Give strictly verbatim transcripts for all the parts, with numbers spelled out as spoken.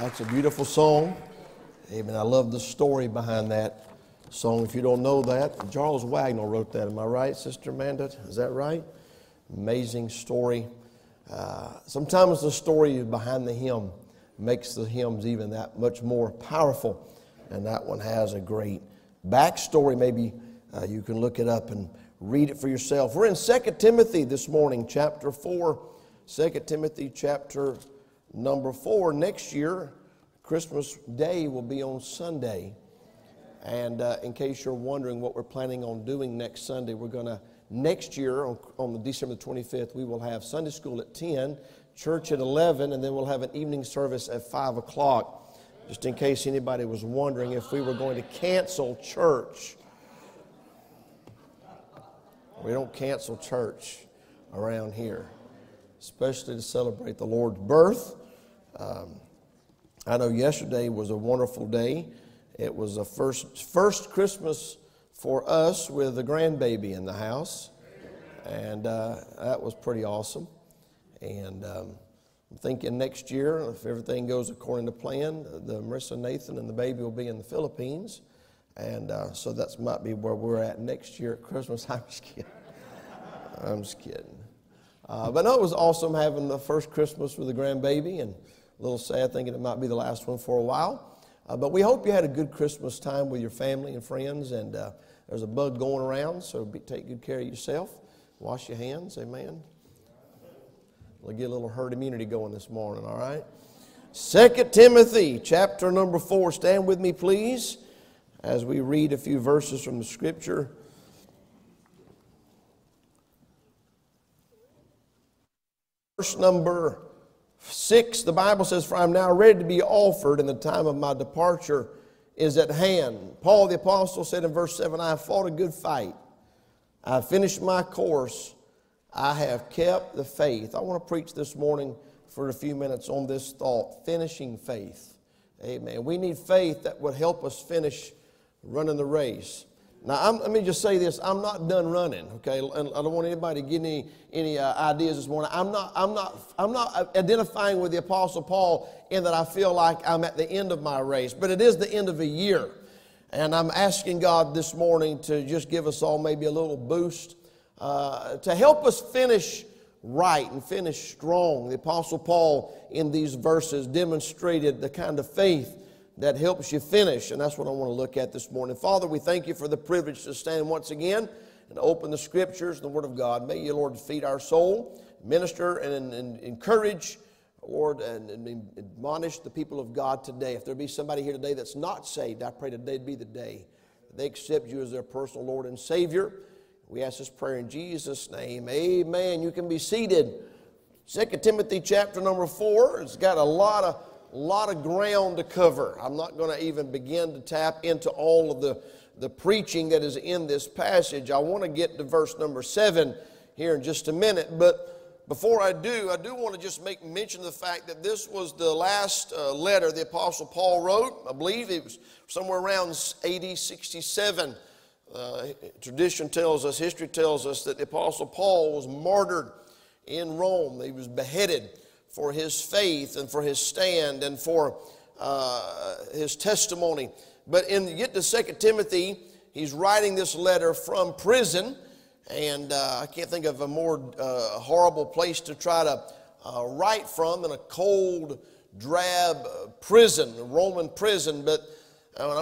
That's a beautiful song. Amen. I love the story behind that song. If you don't know that, Charles Wagnall wrote that. Am I right, Sister Amanda? Is that right? Amazing story. Uh, sometimes the story behind the hymn makes the hymns even that much more powerful. And that one has a great backstory. Maybe uh, you can look it up and read it for yourself. We're in Second Timothy this morning, chapter four. Second Timothy chapter number four. Next year, Christmas Day will be on Sunday. And uh, in case you're wondering what we're planning on doing next Sunday, we're going to, next year on, on December the twenty-fifth, we will have Sunday school at ten, church at eleven, and then we'll have an evening service at five o'clock. Just in case anybody was wondering if we were going to cancel church. We don't cancel church around here, especially to celebrate the Lord's birth. Um, I know yesterday was a wonderful day. It was a first, first Christmas for us with the grandbaby in the house. And uh, that was pretty awesome. And Um, I'm thinking next year, if everything goes according to plan, the Marissa, Nathan, and the baby will be in the Philippines. And uh, so that might be where we're at next year at Christmas. I'm just kidding. I'm just kidding. Uh, but no, it was awesome having the first Christmas with the grandbaby, and a little sad thinking it might be the last one for a while. Uh, but we hope you had a good Christmas time with your family and friends. And uh, there's a bug going around, so be, take good care of yourself. Wash your hands. Amen. We'll get a little herd immunity going this morning, all right? Second Timothy, chapter number four. Stand with me, please, as we read a few verses from the Scripture. Verse number six, the Bible says, "For I am now ready to be offered, and the time of my departure is at hand." Paul the Apostle said in verse seven, "I have fought a good fight. I have finished my course. I have kept the faith." I want to preach this morning for a few minutes on this thought, finishing faith. Amen. We need faith that would help us finish running the race. Now, I'm, let me just say this. I'm not done running, okay? And I don't want anybody to get any, any uh, ideas this morning. I'm not, I'm, not, I'm not identifying with the Apostle Paul in that I feel like I'm at the end of my race, but it is the end of a year. And I'm asking God this morning to just give us all maybe a little boost Uh, to help us finish right and finish strong. The Apostle Paul in these verses demonstrated the kind of faith that helps you finish, and that's what I want to look at this morning. Father, we thank you for the privilege to stand once again and open the Scriptures, the Word of God. May you, Lord, feed our soul, minister and, and encourage, Lord, and, and admonish the people of God today. If there be somebody here today that's not saved, I pray today be the day they accept you as their personal Lord and Savior. We ask this prayer in Jesus' name. Amen. You can be seated. Second Timothy chapter number four. It's got a lot of, lot of ground to cover. I'm not going to even begin to tap into all of the, the preaching that is in this passage. I want to get to verse number seven here in just a minute. But before I do, I do want to just make mention of the fact that this was the last uh, letter the Apostle Paul wrote. I believe it was somewhere around A D sixty-seven. Uh, tradition tells us, history tells us, that the Apostle Paul was martyred in Rome. He was beheaded for his faith and for his stand and for uh, his testimony. But in get to Second Timothy, he's writing this letter from prison, and uh, I can't think of a more uh, horrible place to try to uh, write from than a cold, drab prison, a Roman prison. But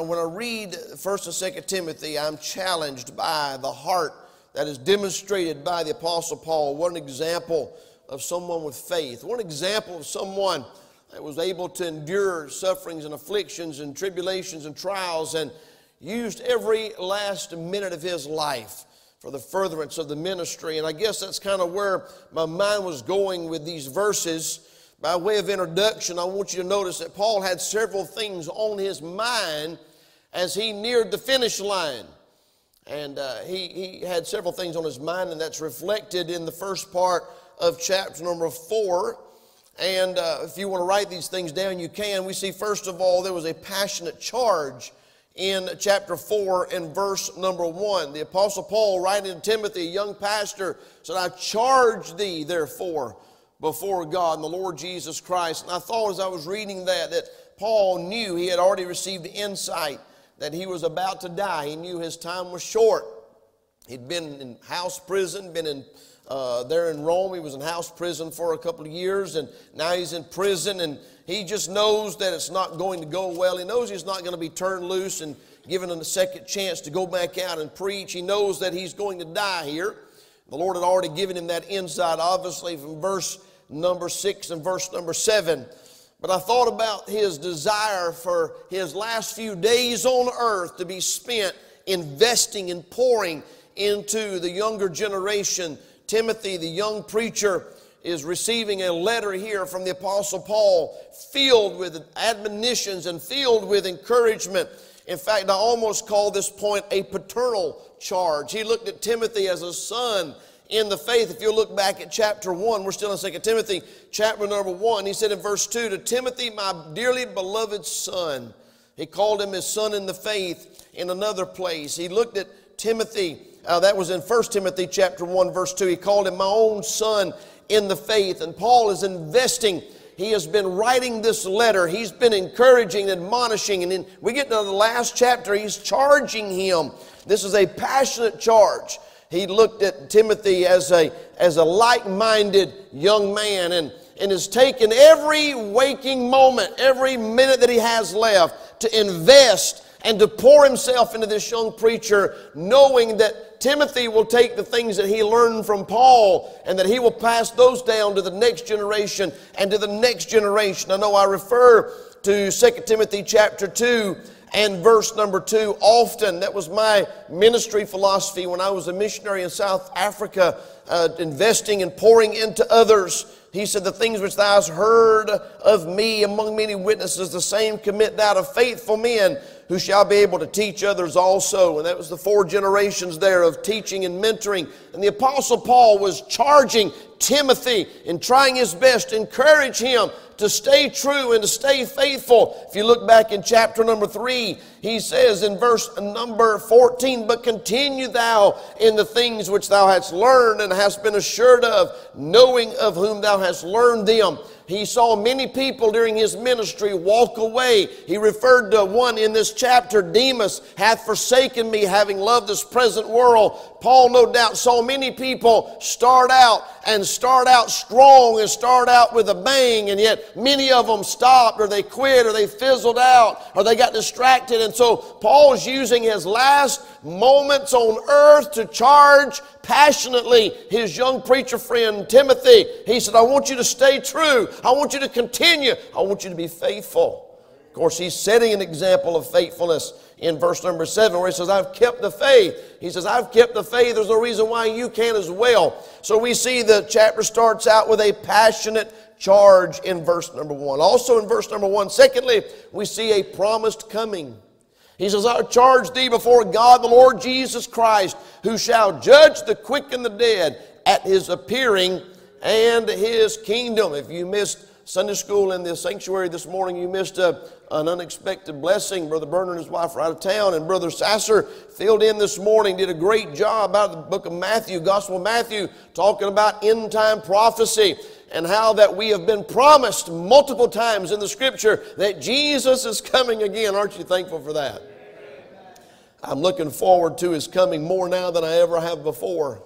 when I read First and Second Timothy, I'm challenged by the heart that is demonstrated by the Apostle Paul. What an example of someone with faith. What an example of someone that was able to endure sufferings and afflictions and tribulations and trials, and used every last minute of his life for the furtherance of the ministry. And I guess that's kind of where my mind was going with these verses. By way of introduction, I want you to notice that Paul had several things on his mind as he neared the finish line. And uh, he, he had several things on his mind, and that's reflected in the first part of chapter number four. And uh, if you want to write these things down, you can. We see, first of all, there was a passionate charge in chapter four and verse number one. The Apostle Paul, writing to Timothy, a young pastor, said, "I charge thee, therefore, before God and the Lord Jesus Christ." And I thought as I was reading that, that Paul knew he had already received insight that he was about to die. He knew his time was short. He'd been in house prison, been in uh, there in Rome. He was in house prison for a couple of years, and now he's in prison, and he just knows that it's not going to go well. He knows he's not going to be turned loose and given a second chance to go back out and preach. He knows that he's going to die here. The Lord had already given him that insight, obviously, from verse number six and verse number seven. But I thought about his desire for his last few days on earth to be spent investing and pouring into the younger generation. Timothy, the young preacher, is receiving a letter here from the Apostle Paul, filled with admonitions and filled with encouragement. In fact, I almost call this point a paternal charge. He looked at Timothy as a son in the faith. If you look back at chapter one, we're still in Second Timothy, chapter number one, he said in verse two, "To Timothy, my dearly beloved son." He called him his son in the faith in another place. He looked at Timothy, uh, that was in First Timothy chapter one, verse two. He called him my own son in the faith. And Paul is investing. He has been writing this letter. He's been encouraging, admonishing. And then we get to the last chapter. He's charging him. This is a passionate charge. He looked at Timothy as a, as a like-minded young man, and, and has taken every waking moment, every minute that he has left, to invest and to pour himself into this young preacher, knowing that Timothy will take the things that he learned from Paul and that he will pass those down to the next generation and to the next generation. I know I refer to Second Timothy chapter two and verse number two often. That was my ministry philosophy when I was a missionary in South Africa, uh, investing and pouring into others. He said, "The things which thou hast heard of me among many witnesses, the same commit thou to faithful men who shall be able to teach others also." And that was the four generations there of teaching and mentoring. And the Apostle Paul was charging Timothy and trying his best to encourage him to stay true and to stay faithful. If you look back in chapter number three, he says in verse number fourteen, "But continue thou in the things which thou hast learned and hast been assured of, knowing of whom thou hast learned them." He saw many people during his ministry walk away. He referred to one in this chapter, "Demas hath forsaken me, having loved this present world." Paul no doubt saw many people start out and start out strong and start out with a bang, and yet many of them stopped, or they quit, or they fizzled out, or they got distracted. And so Paul's using his last moments on earth to charge passionately his young preacher friend Timothy. He said, "I want you to stay true. I want you to continue. I want you to be faithful." Of course, he's setting an example of faithfulness in verse number seven, where he says, "I've kept the faith." He says, "I've kept the faith. There's no reason why you can't as well." So we see the chapter starts out with a passionate charge in verse number one. Also in verse number one, secondly, we see a promised coming. He says, "I charge thee before God the Lord Jesus Christ, who shall judge the quick and the dead at his appearing and his kingdom." If you missed Sunday school in the sanctuary this morning, you missed a, an unexpected blessing. Brother Berner and his wife were out of town, and Brother Sasser filled in this morning, did a great job out of the book of Matthew, Gospel of Matthew, talking about end-time prophecy and how that we have been promised multiple times in the Scripture that Jesus is coming again. Aren't you thankful for that? I'm looking forward to his coming more now than I ever have before.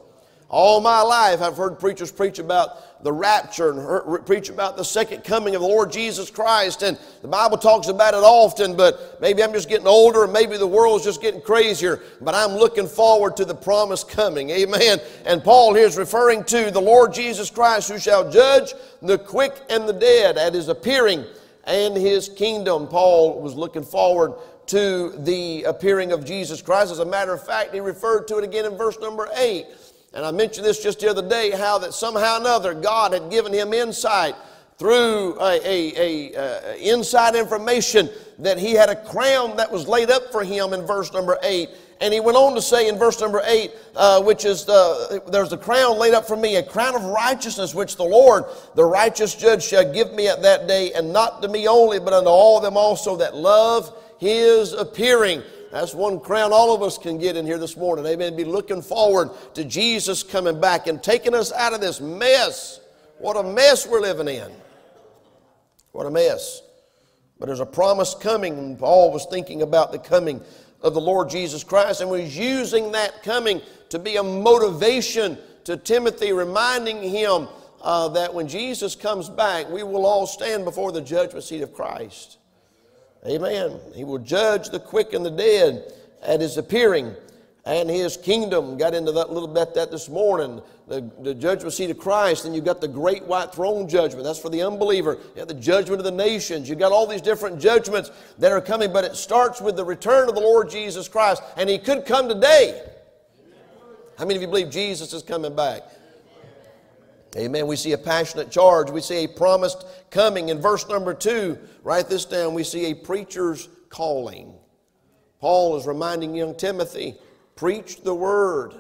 All my life I've heard preachers preach about the rapture and heard, preach about the second coming of the Lord Jesus Christ, and the Bible talks about it often, but maybe I'm just getting older, and maybe the world's just getting crazier, but I'm looking forward to the promised coming. Amen. And Paul here is referring to the Lord Jesus Christ, who shall judge the quick and the dead at his appearing and his kingdom. Paul was looking forward to the appearing of Jesus Christ. As a matter of fact, he referred to it again in verse number eight. And I mentioned this just the other day, how that somehow or another God had given him insight through a, a, a, a inside information that he had a crown that was laid up for him in verse number eight. And he went on to say in verse number eight, uh, which is, the, "There's a crown laid up for me, a crown of righteousness, which the Lord, the righteous judge, shall give me at that day, and not to me only, but unto all them also that love his appearing." That's one crown all of us can get in here this morning. Amen. Be looking forward to Jesus coming back and taking us out of this mess. What a mess we're living in. What a mess. But there's a promise coming, and Paul was thinking about the coming of the Lord Jesus Christ, and was using that coming to be a motivation to Timothy, reminding him uh, that when Jesus comes back, we will all stand before the judgment seat of Christ. Amen. He will judge the quick and the dead at his appearing and his kingdom. Got into that a little bit that this morning, the, the judgment seat of Christ, and you've got the great white throne judgment. That's for the unbeliever. You've got the judgment of the nations. You've got all these different judgments that are coming, but it starts with the return of the Lord Jesus Christ, and he could come today. How many of you believe Jesus is coming back? Amen. We see a passionate charge. We see a promised coming. In verse number two, write this down, we see a preacher's calling. Paul is reminding young Timothy, preach the word.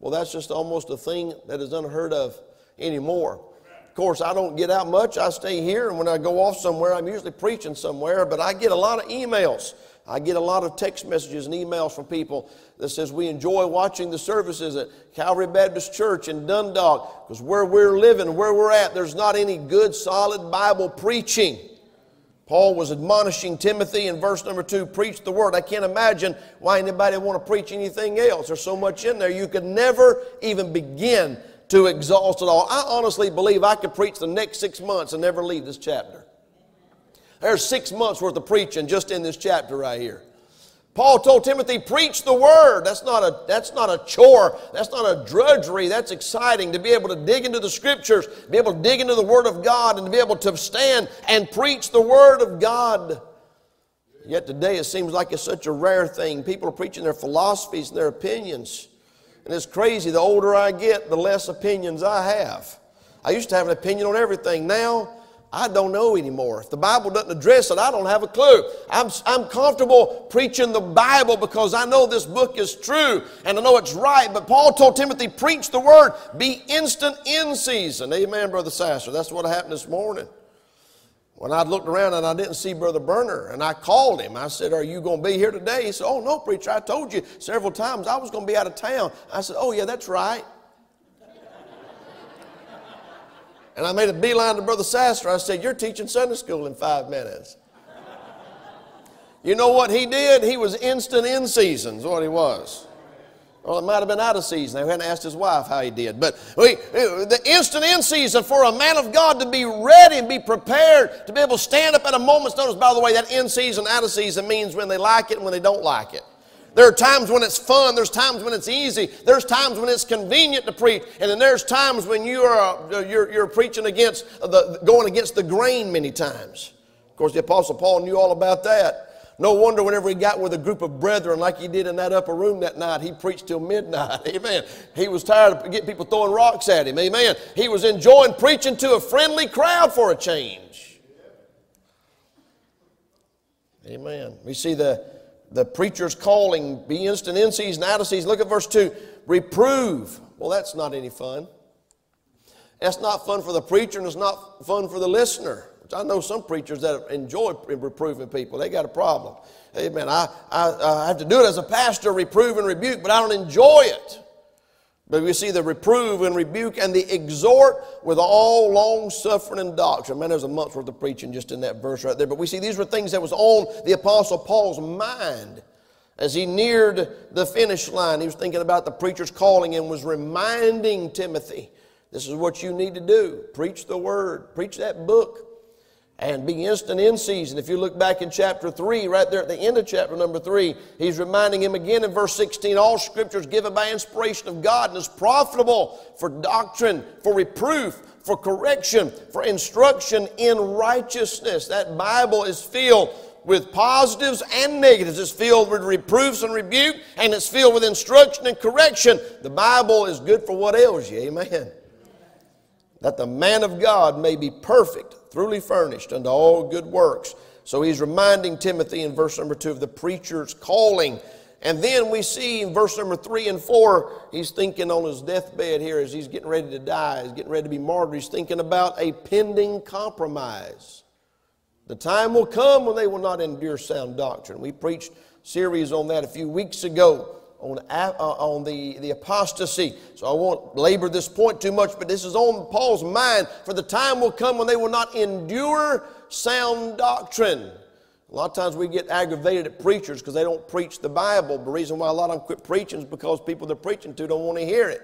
Well, that's just almost a thing that is unheard of anymore. Of course, I don't get out much. I stay here, and when I go off somewhere, I'm usually preaching somewhere, but I get a lot of emails. I get a lot of text messages and emails from people that says, we enjoy watching the services at Calvary Baptist Church in Dundalk, because where we're living, where we're at, there's not any good, solid Bible preaching. Paul was admonishing Timothy in verse number two, preach the word. I can't imagine why anybody would want to preach anything else. There's so much in there, you could never even begin to exhaust it all. I honestly believe I could preach the next six months and never leave this chapter. There's six months worth of preaching just in this chapter right here. Paul told Timothy, preach the word. That's not a, that's not a chore. That's not a drudgery. That's exciting to be able to dig into the scriptures, be able to dig into the word of God, and to be able to stand and preach the word of God. Yet today it seems like it's such a rare thing. People are preaching their philosophies and their opinions. And it's crazy. The older I get, the less opinions I have. I used to have an opinion on everything. Now, I don't know anymore. If the Bible doesn't address it, I don't have a clue. I'm, I'm comfortable preaching the Bible because I know this book is true and I know it's right. But Paul told Timothy, preach the word. Be instant in season. Amen, Brother Sasser. That's what happened this morning. When I looked around and I didn't see Brother Berner, and I called him. I said, are you going to be here today? He said, oh, no, preacher. I told you several times I was going to be out of town. I said, oh, yeah, that's right. And I made a beeline to Brother Sasser. I said, you're teaching Sunday school in five minutes. You know what he did? He was instant in season is what he was. Well, it might have been out of season. They hadn't asked his wife how he did. But we, the instant in season for a man of God to be ready and be prepared to be able to stand up at a moment's notice. By the way, that in season, out of season means when they like it and when they don't like it. There are times when it's fun. There's times when it's easy. There's times when it's convenient to preach. And then there's times when you are, uh, you're, you're preaching against, the, going against the grain many times. Of course, the Apostle Paul knew all about that. No wonder whenever he got with a group of brethren like he did in that upper room that night, he preached till midnight. Amen. He was tired of getting people throwing rocks at him. Amen. He was enjoying preaching to a friendly crowd for a change. Amen. We see the The preacher's calling, be instant in season, out of season. Look at verse two. Reprove. Well, that's not any fun. That's not fun for the preacher, and it's not fun for the listener. I know some preachers that enjoy reproving people. They got a problem. Amen. I, I, I have to do it as a pastor, reprove and rebuke, but I don't enjoy it. But we see the reprove and rebuke and the exhort with all long-suffering and doctrine. Man, there's a month's worth of preaching just in that verse right there. But we see these were things that was on the Apostle Paul's mind as he neared the finish line. He was thinking about the preacher's calling and was reminding Timothy, this is what you need to do. Preach the word. Preach that book. And be instant in season. If you look back in chapter three, right there at the end of chapter number three, he's reminding him again in verse sixteen, all scripture is given by inspiration of God and is profitable for doctrine, for reproof, for correction, for instruction in righteousness. That Bible is filled with positives and negatives. It's filled with reproofs and rebuke, and it's filled with instruction and correction. The Bible is good for what ails you, amen. That the man of God may be perfect, truly furnished unto all good works. So he's reminding Timothy in verse number two of the preacher's calling. And then we see in verse number three and four, he's thinking on his deathbed here as he's getting ready to die, he's getting ready to be martyred. He's thinking about a pending compromise. The time will come when they will not endure sound doctrine. We preached a series on that a few weeks ago. On, uh, on the, the apostasy. So I won't labor this point too much, but this is on Paul's mind. For the time will come when they will not endure sound doctrine. A lot of times we get aggravated at preachers because they don't preach the Bible. The reason why a lot of them quit preaching is because people they're preaching to don't want to hear it.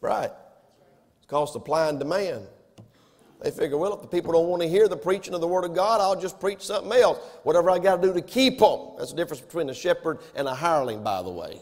Right. It's called supply and demand. They figure, well, if the people don't want to hear the preaching of the Word of God, I'll just preach something else. Whatever I got to do to keep them. That's the difference between a shepherd and a hireling, by the way.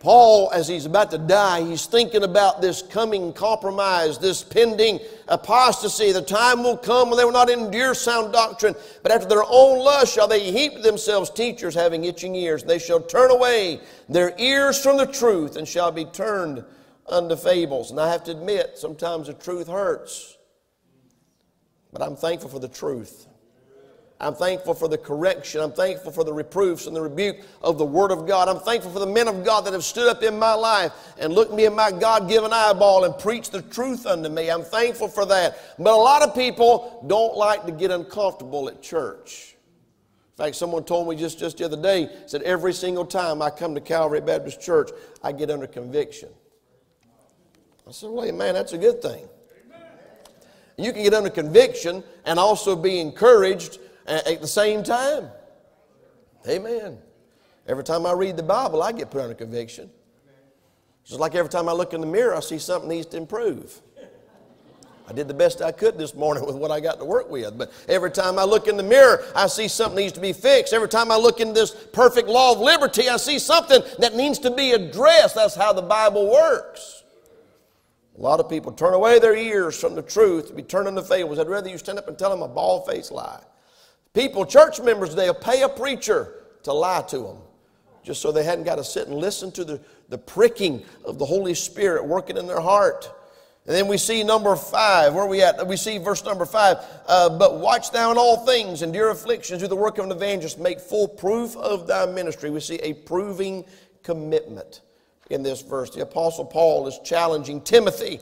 Paul, as he's about to die, he's thinking about this coming compromise, this pending apostasy. The time will come when they will not endure sound doctrine, but after their own lust shall they heap to themselves teachers having itching ears. And they shall turn away their ears from the truth and shall be turned unto fables. And I have to admit, sometimes the truth hurts, but I'm thankful for the truth. I'm thankful for the correction. I'm thankful for the reproofs and the rebuke of the Word of God. I'm thankful for the men of God that have stood up in my life and looked me in my God-given eyeball and preached the truth unto me. I'm thankful for that. But a lot of people don't like to get uncomfortable at church. In fact, someone told me just, just the other day, said every single time I come to Calvary Baptist Church, I get under conviction. I said, well, man, that's a good thing. You can get under conviction and also be encouraged at the same time. Amen. Every time I read the Bible, I get put under conviction. Just like every time I look in the mirror, I see something needs to improve. I did the best I could this morning with what I got to work with. But every time I look in the mirror, I see something needs to be fixed. Every time I look into this perfect law of liberty, I see something that needs to be addressed. That's how the Bible works. A lot of people turn away their ears from the truth to be turned into fables. I'd rather you stand up and tell them a bald-faced lie. People, church members today, will pay a preacher to lie to them just so they hadn't got to sit and listen to the, the pricking of the Holy Spirit working in their heart. And then we see number five. Where are we at? We see verse number five. Uh, but watch thou in all things, endure afflictions, do the work of an evangelist, make full proof of thy ministry. We see a proving commitment in this verse. The Apostle Paul is challenging Timothy.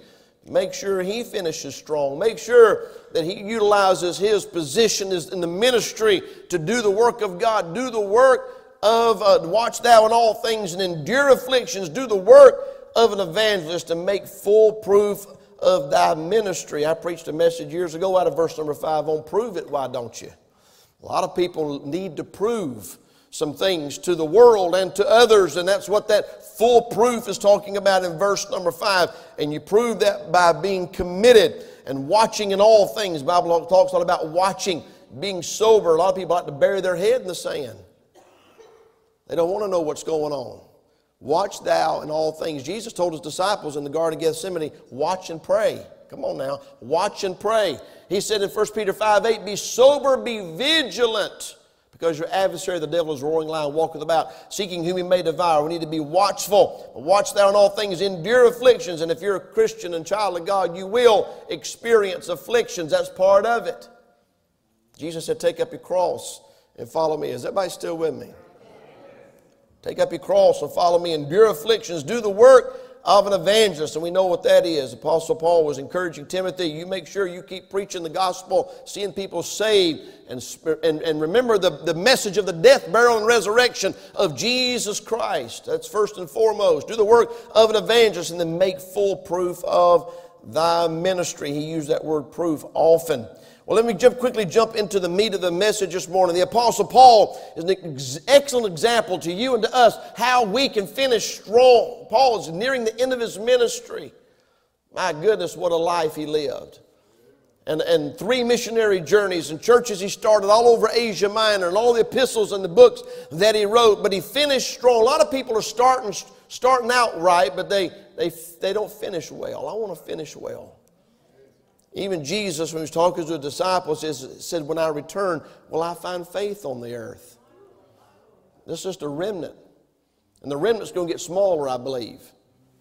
Make sure he finishes strong. Make sure that he utilizes his position in the ministry to do the work of God. Do the work of, uh, watch thou in all things and endure afflictions. Do the work of an evangelist and make full proof of thy ministry. I preached a message years ago out of verse number five on prove it, why don't you? A lot of people need to prove some things to the world and to others, and that's what that full proof is talking about in verse number five. And you prove that by being committed and watching in all things. The Bible talks a lot about watching, being sober. A lot of people like to bury their head in the sand. They don't want to know what's going on. Watch thou in all things. Jesus told his disciples in the Garden of Gethsemane, watch and pray. Come on now, watch and pray. He said in First Peter five eight, be sober, be vigilant, because your adversary, the devil, is a roaring lion, walketh about, seeking whom he may devour. We need to be watchful. Watch thou in all things, endure afflictions. And if you're a Christian and child of God, you will experience afflictions. That's part of it. Jesus said, take up your cross and follow me. Is everybody still with me? Take up your cross and follow me. Endure afflictions. Do the work of an evangelist, and we know what that is. Apostle Paul was encouraging Timothy, you make sure you keep preaching the gospel, seeing people saved, and, and, and remember the, the message of the death, burial, and resurrection of Jesus Christ. That's first and foremost. Do the work of an evangelist, and then make full proof of thy ministry. He used that word proof often. Well, let me jump, quickly jump into the meat of the message this morning. The Apostle Paul is an ex excellent example to you and to us how we can finish strong. Paul is nearing the end of his ministry. My goodness, what a life he lived. And, and three missionary journeys and churches he started all over Asia Minor and all the epistles and the books that he wrote. But he finished strong. A lot of people are starting, starting out right, but they, they, they don't finish well. I want to finish well. Even Jesus, when he was talking to his disciples, said, when I return, will I find faith on the earth? This is just a remnant. And the remnant's going to get smaller, I believe.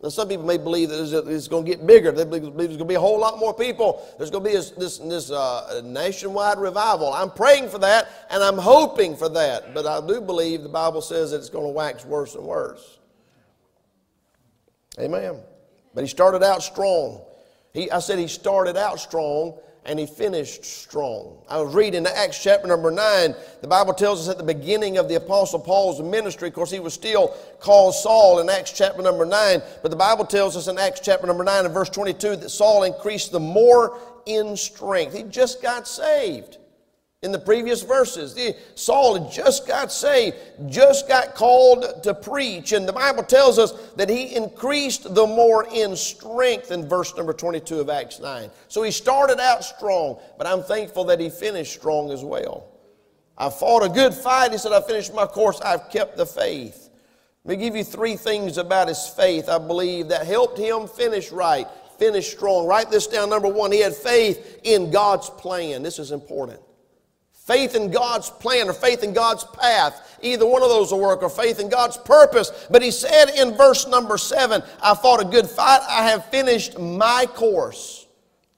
Now, some people may believe that it's going to get bigger. They believe there's going to be a whole lot more people. There's going to be this, this, this uh, nationwide revival. I'm praying for that, and I'm hoping for that. But I do believe the Bible says that it's going to wax worse and worse. Amen. But he started out strong. He, I said he started out strong and he finished strong. I was reading Acts chapter number nine. The Bible tells us at the beginning of the Apostle Paul's ministry, of course he was still called Saul in Acts chapter number nine. But the Bible tells us in Acts chapter number nine and verse twenty-two that Saul increased the more in strength. He just got saved. in the previous verses. Saul had just got saved, just got called to preach. And the Bible tells us that he increased the more in strength in verse number twenty-two of Acts nine. So he started out strong, but I'm thankful that he finished strong as well. I fought a good fight. He said, I finished my course. I've kept the faith. Let me give you three things about his faith, I believe, that helped him finish right, finish strong. Write this down. Number one, he had faith in God's plan. This is important. Faith in God's plan or faith in God's path. Either one of those will work, or faith in God's purpose. But he said in verse number seven, I fought a good fight. I have finished my course.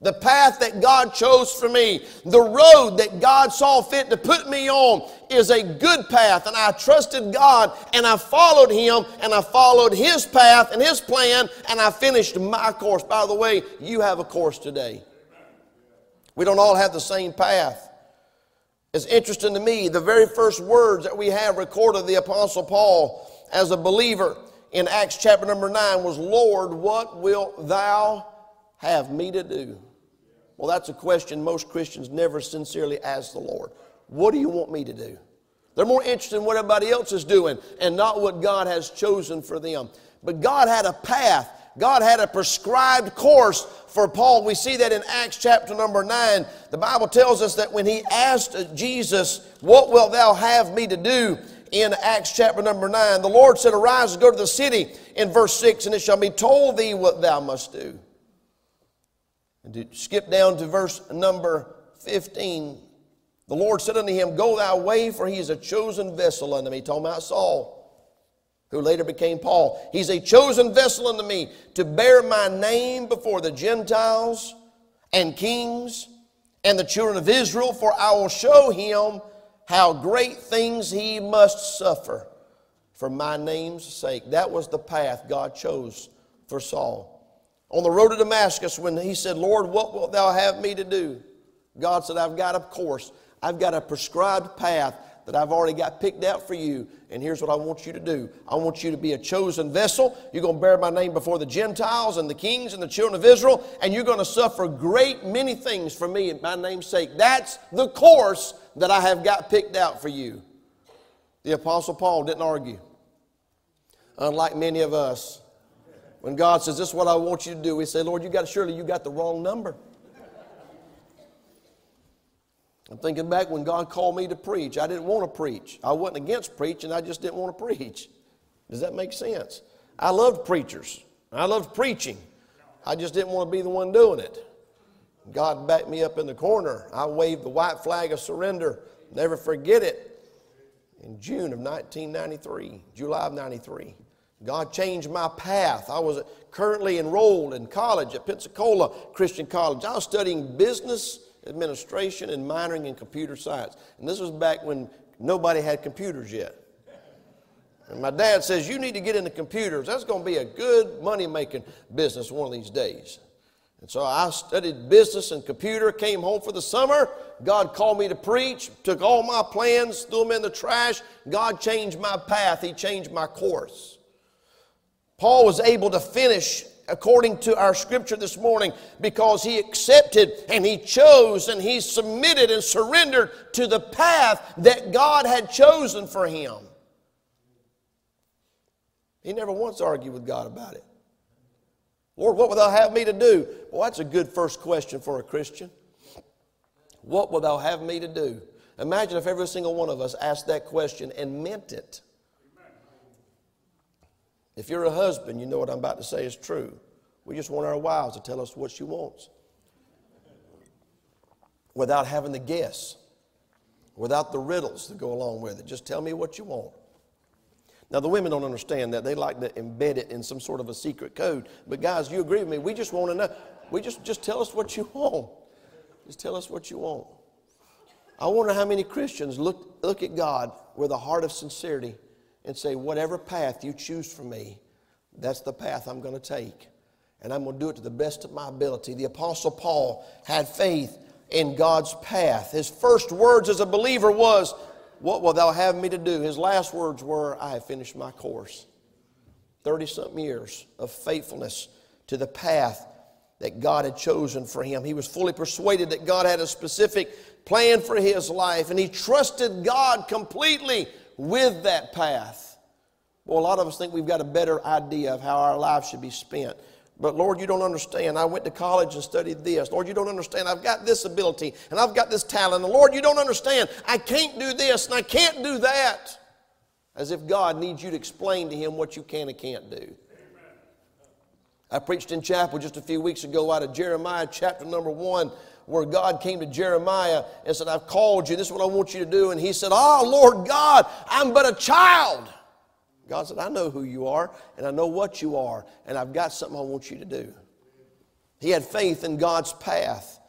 The path that God chose for me, the road that God saw fit to put me on is a good path. And I trusted God and I followed Him and I followed His path and His plan and I finished my course. By the way, you have a course today. We don't all have the same path. It's interesting to me, the very first words that we have recorded of the Apostle Paul as a believer in Acts chapter number nine was, Lord, what wilt thou have me to do? Well, that's a question most Christians never sincerely ask the Lord. What do you want me to do? They're more interested in what everybody else is doing and not what God has chosen for them. But God had a path. God had a prescribed course for Paul. We see that in Acts chapter number nine. The Bible tells us that when he asked Jesus, what wilt thou have me to do? In Acts chapter number nine, the Lord said, arise and go to the city in verse six, and it shall be told thee what thou must do. And to skip down to verse number fifteen, the Lord said unto him, go thy way, for he is a chosen vessel unto me. Talking about Saul, who later became Paul. He's a chosen vessel unto me to bear my name before the Gentiles and kings and the children of Israel, for I will show him how great things he must suffer for my name's sake. That was the path God chose for Saul. On the road to Damascus, when he said, Lord, what wilt thou have me to do? God said, I've got a course. I've got a prescribed path that I've already got picked out for you, and here's what I want you to do. I want you to be a chosen vessel. You're going to bear my name before the Gentiles and the kings and the children of Israel, and you're going to suffer great many things for me and my name's sake. That's the course that I have got picked out for you. The Apostle Paul didn't argue. Unlike many of us, when God says, this is what I want you to do, we say, Lord, you got surely you got the wrong number. I'm thinking back when God called me to preach. I didn't want to preach. I wasn't against preaching. I just didn't want to preach. Does that make sense? I loved preachers. I loved preaching. I just didn't want to be the one doing it. God backed me up in the corner. I waved the white flag of surrender. Never forget it. In June of nineteen ninety-three, July of ninety-three, God changed my path. I was currently enrolled in college at Pensacola Christian College. I was studying business administration and minoring in computer science. And this was back when nobody had computers yet. And my dad says, you need to get into computers. That's going to be a good money-making business one of these days. And so I studied business and computer, came home for the summer. God called me to preach, took all my plans, threw them in the trash. God changed my path. He changed my course. Paul was able to finish according to our scripture this morning, because he accepted and he chose and he submitted and surrendered to the path that God had chosen for him. He never once argued with God about it. Lord, what wilt thou have me to do? Well, that's a good first question for a Christian. What wilt thou have me to do? Imagine if every single one of us asked that question and meant it. If you're a husband, you know what I'm about to say is true. We just want our wives to tell us what she wants without having to guess, without the riddles that go along with it. Just tell me what you want. Now, the women don't understand that. They like to embed it in some sort of a secret code. But, guys, you agree with me. We just want to know. We just, just tell us what you want. Just tell us what you want. I wonder how many Christians look, look at God with a heart of sincerity and say, whatever path you choose for me, that's the path I'm going to take. And I'm going to do it to the best of my ability. The Apostle Paul had faith in God's path. His first words as a believer was, what wilt thou have me to do? His last words were, I have finished my course. thirty-something years of faithfulness to the path that God had chosen for him. He was fully persuaded that God had a specific plan for his life, and he trusted God completely with that path. Well, a lot of us think we've got a better idea of how our lives should be spent. But Lord, you don't understand. I went to college and studied this. Lord, you don't understand. I've got this ability and I've got this talent. And Lord, you don't understand. I can't do this and I can't do that. As if God needs you to explain to him what you can and can't do. Amen. I preached in chapel just a few weeks ago out of Jeremiah chapter number one, where God came to Jeremiah and said, I've called you. This is what I want you to do. And he said, oh, Lord God, I'm but a child. God said, I know who you are, and I know what you are, and I've got something I want you to do. He had faith in God's path.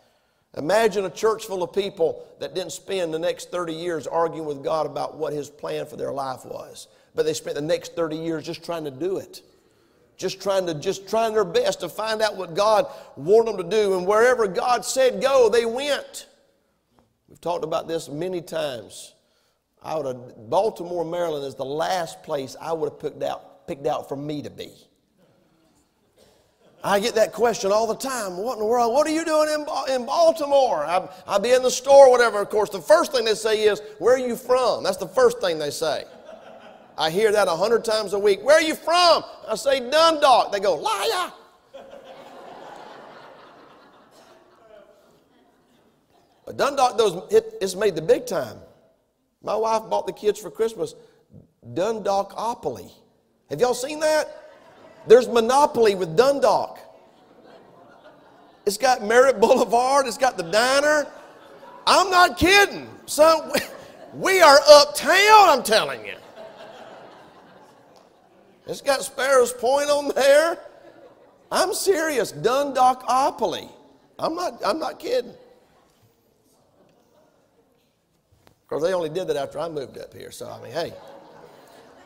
Imagine a church full of people that didn't spend the next thirty years arguing with God about what his plan for their life was, but they spent the next thirty years just trying to do it. Just trying to, just trying their best to find out what God wanted them to do, and wherever God said go, they went. We've talked about this many times. I would have, Baltimore, Maryland is the last place I would have picked out, picked out for me to be. I get that question all the time. What in the world? What are you doing in, in Baltimore? I, I'll be in the store or whatever. Of course, the first thing they say is, where are you from? That's the first thing they say. I hear that a hundred times a week. Where are you from? I say, Dundalk. They go, liar. But Dundalk, those, it, it's made the big time. My wife bought the kids for Christmas Dundalkopoly. Have y'all seen that? There's Monopoly with Dundalk. It's got Merritt Boulevard. It's got the diner. I'm not kidding. Some, we are uptown, I'm telling you. It's got Sparrows Point on there. I'm serious. Dundalkopoly. I'm not, I'm not kidding. Or they only did that after I moved up here, so I mean, hey.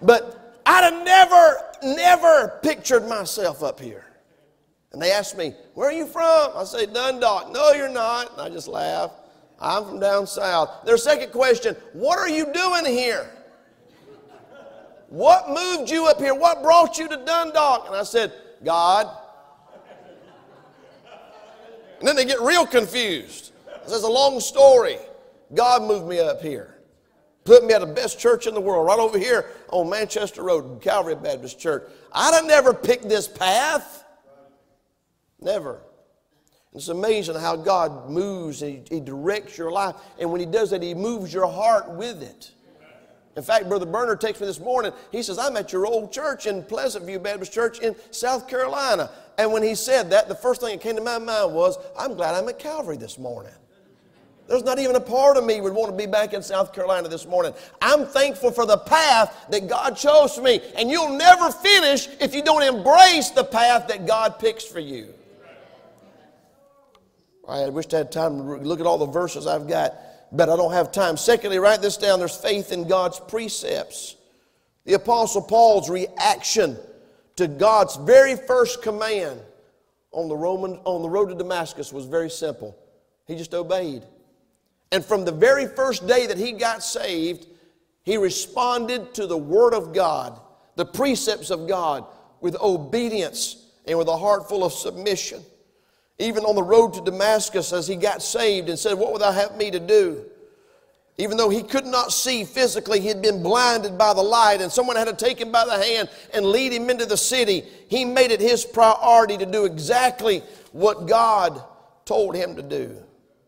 But I'd have never, never pictured myself up here. And they asked me, where are you from? I say, Dundalk. No, you're not. And I just laugh. I'm from down south. Their second question, what are you doing here? What moved you up here? What brought you to Dundalk? And I said, God. And then they get real confused. This is a long story. God moved me up here, put me at the best church in the world, right over here on Manchester Road, Calvary Baptist Church. I'd have never picked this path. Never. It's amazing how God moves and he directs your life. And when he does that, he moves your heart with it. In fact, Brother Berner texted me this morning. He says, I'm at your old church in Pleasant View Baptist Church in South Carolina. And when he said that, the first thing that came to my mind was, I'm glad I'm at Calvary this morning. There's not even a part of me would want to be back in South Carolina this morning. I'm thankful for the path that God chose for me. And you'll never finish if you don't embrace the path that God picks for you. All right, I wish I had time to look at all the verses I've got, but I don't have time. Secondly, write this down. There's faith in God's precepts. The Apostle Paul's reaction to God's very first command on the Roman, on the road to Damascus was very simple. He just obeyed. And from the very first day that he got saved, he responded to the Word of God, the precepts of God, with obedience and with a heart full of submission. Even on the road to Damascus, as he got saved and said, what would thou have me to do? Even though he could not see physically, he had been blinded by the light, and someone had to take him by the hand and lead him into the city. He made it his priority to do exactly what God told him to do.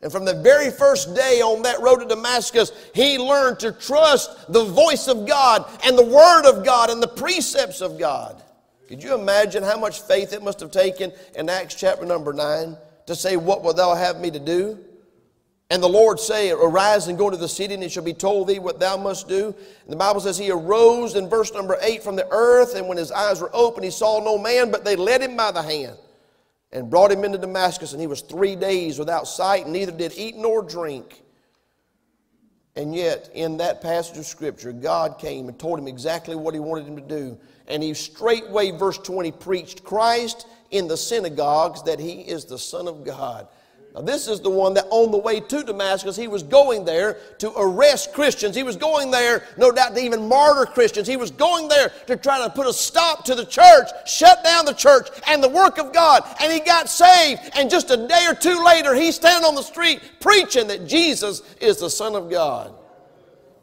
And from the very first day on that road to Damascus, he learned to trust the voice of God and the Word of God and the precepts of God. Could you imagine how much faith it must have taken in Acts chapter number nine to say, what wilt thou have me to do? And the Lord said, arise and go into the city, and it shall be told thee what thou must do. And the Bible says he arose in verse number eight from the earth, and when his eyes were opened, he saw no man, but they led him by the hand and brought him into Damascus, and he was three days without sight, and neither did eat nor drink. And yet, in that passage of Scripture, God came and told him exactly what he wanted him to do. And he straightway, verse twenty, preached Christ in the synagogues that he is the Son of God. Now, this is the one that on the way to Damascus, he was going there to arrest Christians. He was going there, no doubt, to even martyr Christians. He was going there to try to put a stop to the church, shut down the church and the work of God. And he got saved. And just a day or two later, he's standing on the street preaching that Jesus is the Son of God.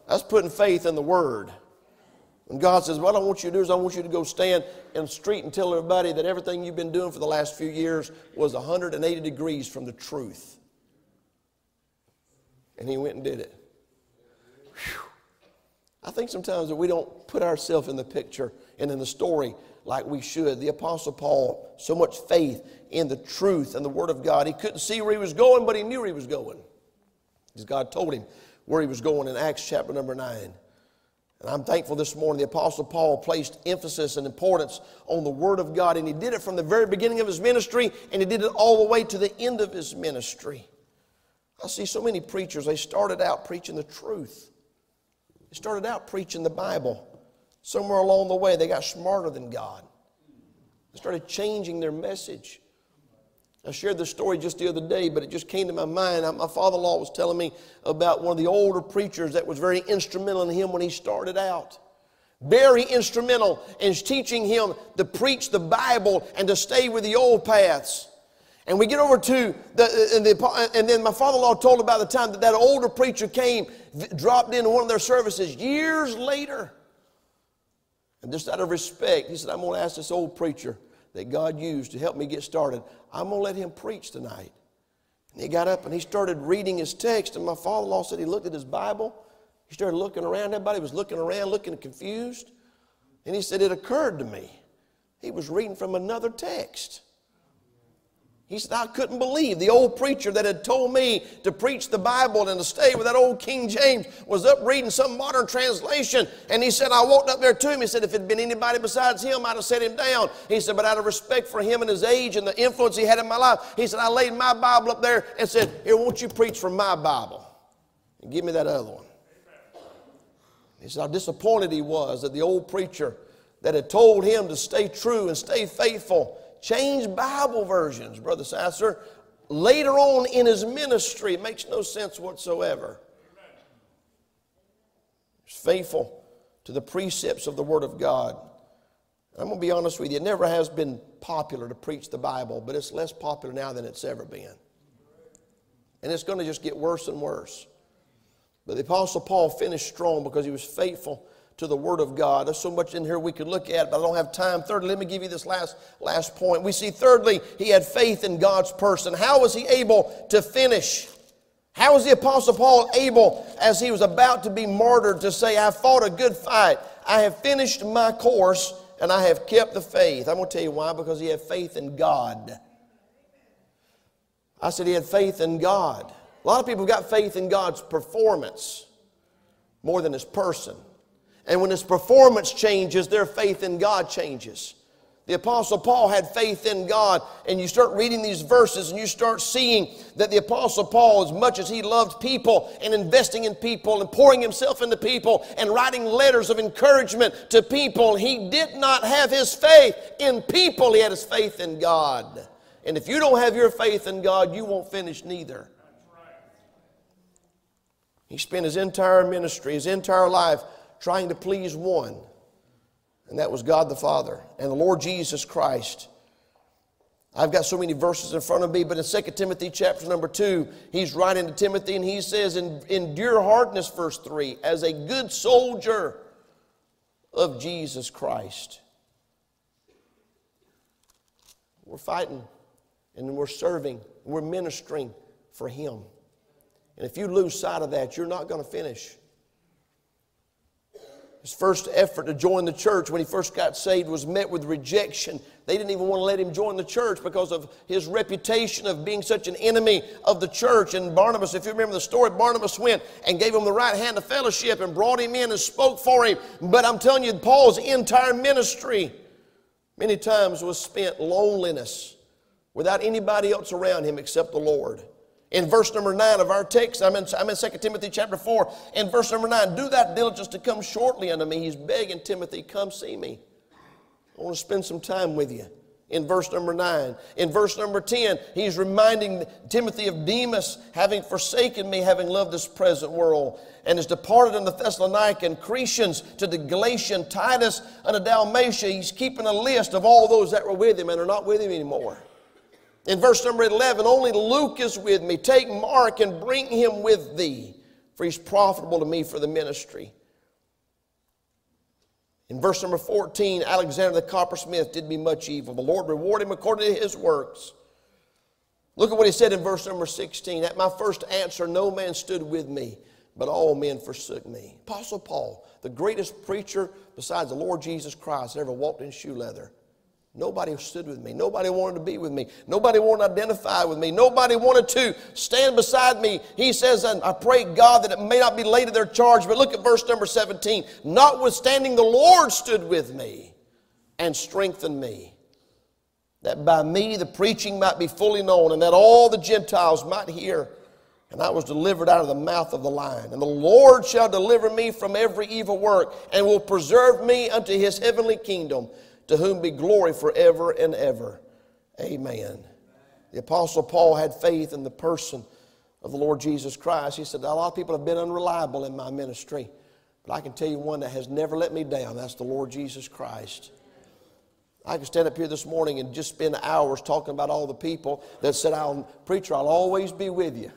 That's putting faith in the Word. When God says, what I want you to do is I want you to go stand in the street and tell everybody that everything you've been doing for the last few years was one hundred eighty degrees from the truth. And he went and did it. Whew. I think sometimes that we don't put ourselves in the picture and in the story like we should. The Apostle Paul, so much faith in the truth and the Word of God. He couldn't see where he was going, but he knew where he was going, because God told him where he was going in Acts chapter number nine. And I'm thankful this morning the Apostle Paul placed emphasis and importance on the Word of God. And he did it from the very beginning of his ministry, and he did it all the way to the end of his ministry. I see so many preachers, they started out preaching the truth. They started out preaching the Bible. Somewhere along the way, they got smarter than God. They started changing their message. I shared this story just the other day, but it just came to my mind. My father-in-law was telling me about one of the older preachers that was very instrumental in him when he started out. Very instrumental in teaching him to preach the Bible and to stay with the old paths. And we get over to, the, and, the, and then my father-in-law told about the time that that older preacher came, dropped into one of their services years later. And just out of respect, he said, I'm going to ask this old preacher that God used to help me get started, I'm going to let him preach tonight. And he got up and he started reading his text. And my father-in-law said he looked at his Bible. He started looking around. Everybody was looking around, looking confused. And he said, it occurred to me. He was reading from another text. He said, I couldn't believe the old preacher that had told me to preach the Bible and to stay with that old King James was up reading some modern translation. And he said, I walked up there to him. He said, if it had been anybody besides him, I'd have set him down. He said, but out of respect for him and his age and the influence he had in my life, he said, I laid my Bible up there and said, here, won't you preach from my Bible? And give me that other one. He said, how disappointed he was that the old preacher that had told him to stay true and stay faithful changed Bible versions, Brother Sasser, later on in his ministry. It makes no sense whatsoever. He's faithful to the precepts of the Word of God. I'm going to be honest with you. It never has been popular to preach the Bible, but it's less popular now than it's ever been. And it's going to just get worse and worse. But the Apostle Paul finished strong because he was faithful to the Word of God. There's so much in here we could look at, but I don't have time. Thirdly, let me give you this last, last point. We see, thirdly, he had faith in God's person. How was he able to finish? How was the Apostle Paul able, as he was about to be martyred, to say, I fought a good fight. I have finished my course, and I have kept the faith. I'm going to tell you why, because he had faith in God. I said he had faith in God. A lot of people have got faith in God's performance more than his person. And when his performance changes, their faith in God changes. The Apostle Paul had faith in God. And you start reading these verses and you start seeing that the Apostle Paul, as much as he loved people and investing in people and pouring himself into people and writing letters of encouragement to people, he did not have his faith in people. He had his faith in God. And if you don't have your faith in God, you won't finish neither. He spent his entire ministry, his entire life, trying to please one, and that was God the Father and the Lord Jesus Christ. I've got so many verses in front of me, but in Second Timothy chapter number two, he's writing to Timothy, and he says, endure hardness, verse three, as a good soldier of Jesus Christ. We're fighting, and we're serving, and we're ministering for him. And if you lose sight of that, you're not going to finish. His first effort to join the church when he first got saved was met with rejection. They didn't even want to let him join the church because of his reputation of being such an enemy of the church. And Barnabas, if you remember the story, Barnabas went and gave him the right hand of fellowship and brought him in and spoke for him. But I'm telling you, Paul's entire ministry many times was spent loneliness without anybody else around him except the Lord. In verse number nine of our text, I'm in, I'm in Second Timothy chapter four, in verse number nine, do that diligence to come shortly unto me. He's begging Timothy, come see me. I want to spend some time with you. in verse number nine. In verse number ten, he's reminding Timothy of Demas, having forsaken me, having loved this present world, and is departed unto the Thessalonican Cretans, to the Galatian Titus, unto Dalmatia. He's keeping a list of all those that were with him and are not with him anymore. In verse number eleven, only Luke is with me. Take Mark and bring him with thee, for he's profitable to me for the ministry. In verse number fourteen, Alexander the coppersmith did me much evil. The Lord reward him according to his works. Look at what he said in verse number sixteen. At my first answer, no man stood with me, but all men forsook me. Apostle Paul, the greatest preacher besides the Lord Jesus Christ that ever walked in shoe leather. Nobody stood with me. Nobody wanted to be with me. Nobody wanted to identify with me. Nobody wanted to stand beside me. He says, and I pray God that it may not be laid to their charge. But look at verse number seventeen. Notwithstanding, the Lord stood with me and strengthened me, that by me the preaching might be fully known, and that all the Gentiles might hear. And I was delivered out of the mouth of the lion. And the Lord shall deliver me from every evil work, and will preserve me unto his heavenly kingdom, to whom be glory forever and ever. Amen. The Apostle Paul had faith in the person of the Lord Jesus Christ. He said, a lot of people have been unreliable in my ministry, but I can tell you one that has never let me down. That's the Lord Jesus Christ. I could stand up here this morning and just spend hours talking about all the people that said, I'll, preacher, I'll always be with you.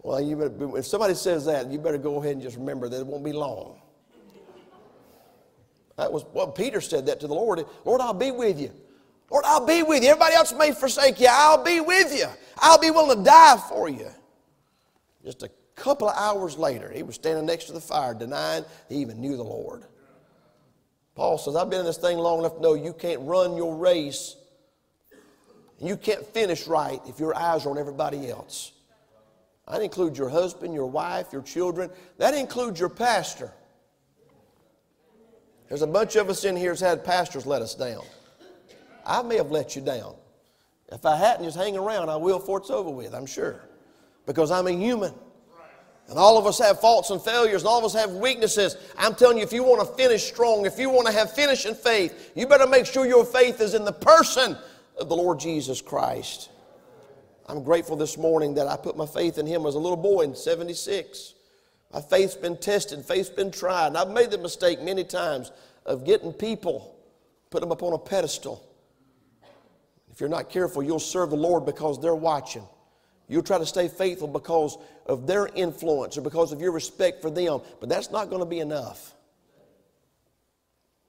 Well, you better be, if somebody says that, you better go ahead and just remember that it won't be long. That was what Peter said that to the Lord. Lord, I'll be with you. Lord, I'll be with you. Everybody else may forsake you. I'll be with you. I'll be willing to die for you. Just a couple of hours later, he was standing next to the fire, denying he even knew the Lord. Paul says, I've been in this thing long enough to know you can't run your race, and you can't finish right if your eyes are on everybody else. That includes your husband, your wife, your children. That includes your pastor. There's a bunch of us in here that's had pastors let us down. I may have let you down. If I hadn't, just hang around. I will before it's over with, I'm sure. Because I'm a human. And all of us have faults and failures. And all of us have weaknesses. I'm telling you, if you want to finish strong, if you want to have finishing faith, you better make sure your faith is in the person of the Lord Jesus Christ. I'm grateful this morning that I put my faith in him as a little boy in seventy-six. My faith's been tested. Faith's been tried. And I've made the mistake many times of getting people, put them up on a pedestal. If you're not careful, you'll serve the Lord because they're watching. You'll try to stay faithful because of their influence or because of your respect for them. But that's not going to be enough.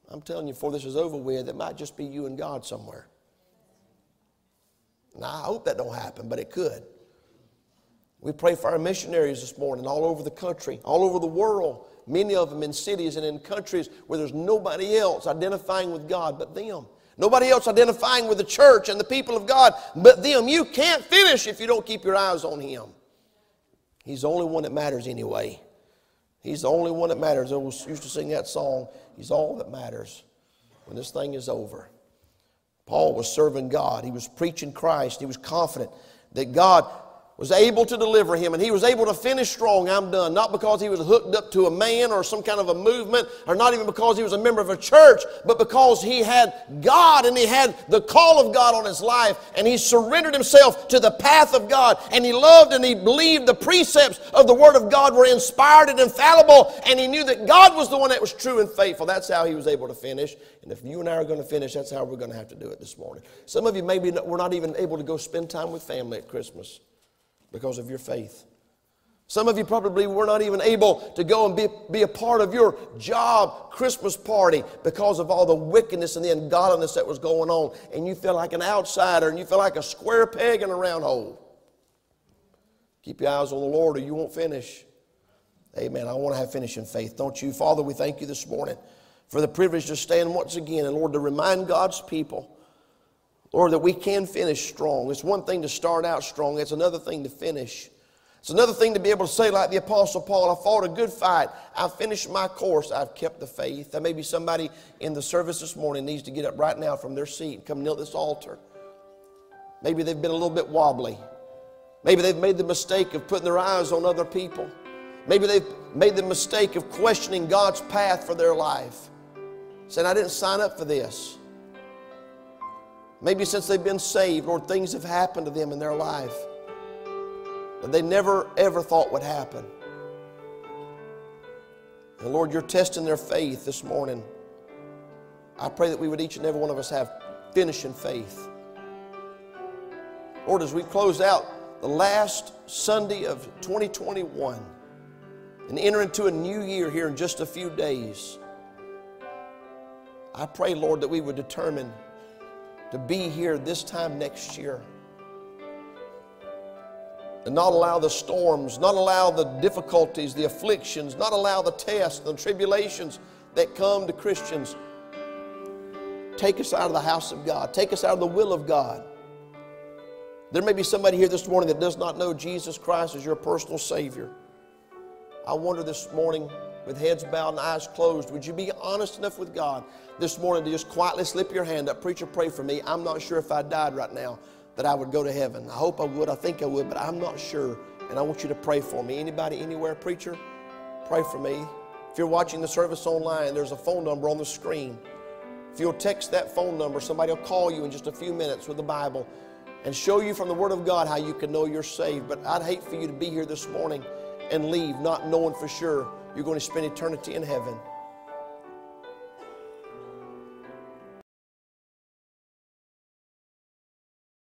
I'm telling you, before this is over with, it might just be you and God somewhere. Now, I hope that don't happen, but it could. We pray for our missionaries this morning all over the country, all over the world, many of them in cities and in countries where there's nobody else identifying with God but them. Nobody else identifying with the church and the people of God but them. You can't finish if you don't keep your eyes on him. He's the only one that matters anyway. He's the only one that matters. I used to sing that song, he's all that matters when this thing is over. Paul was serving God. He was preaching Christ. He was confident that God was able to deliver him, and he was able to finish strong. I'm done. Not because he was hooked up to a man or some kind of a movement, or not even because he was a member of a church, but because he had God and he had the call of God on his life, and he surrendered himself to the path of God, and he loved and he believed the precepts of the Word of God were inspired and infallible, and he knew that God was the one that was true and faithful. That's how he was able to finish, and if you and I are going to finish, that's how we're going to have to do it this morning. Some of you maybe were not even able to go spend time with family at Christmas because of your faith. Some of you probably were not even able to go and be, be a part of your job Christmas party because of all the wickedness and the ungodliness that was going on, and you feel like an outsider, and you feel like a square peg in a round hole. Keep your eyes on the Lord or you won't finish. Amen. I want to have finishing faith, don't you? Father, we thank you this morning for the privilege to stand once again, and Lord, to remind God's people, Lord, that we can finish strong. It's one thing to start out strong. It's another thing to finish. It's another thing to be able to say like the Apostle Paul, I fought a good fight. I finished my course. I've kept the faith. There may be somebody in the service this morning needs to get up right now from their seat and come kneel at this altar. Maybe they've been a little bit wobbly. Maybe they've made the mistake of putting their eyes on other people. Maybe they've made the mistake of questioning God's path for their life. Saying, I didn't sign up for this. Maybe since they've been saved, Lord, things have happened to them in their life that they never, ever thought would happen. And Lord, you're testing their faith this morning. I pray that we would each and every one of us have finishing faith. Lord, as we close out the last Sunday of twenty twenty-one and enter into a new year here in just a few days, I pray, Lord, that we would determine to be here this time next year and not allow the storms, not allow the difficulties, the afflictions, not allow the tests, the tribulations that come to Christians take us out of the house of God, take us out of the will of God. There may be somebody here this morning that does not know Jesus Christ as your personal Savior. I wonder this morning, with heads bowed and eyes closed, would you be honest enough with God this morning to just quietly slip your hand up? Preacher, pray for me. I'm not sure if I died right now that I would go to heaven. I hope I would. I think I would, but I'm not sure. And I want you to pray for me. Anybody, anywhere, preacher, pray for me. If you're watching the service online, there's a phone number on the screen. If you'll text that phone number, somebody will call you in just a few minutes with the Bible and show you from the Word of God how you can know you're saved. But I'd hate for you to be here this morning and leave not knowing for sure you're going to spend eternity in heaven.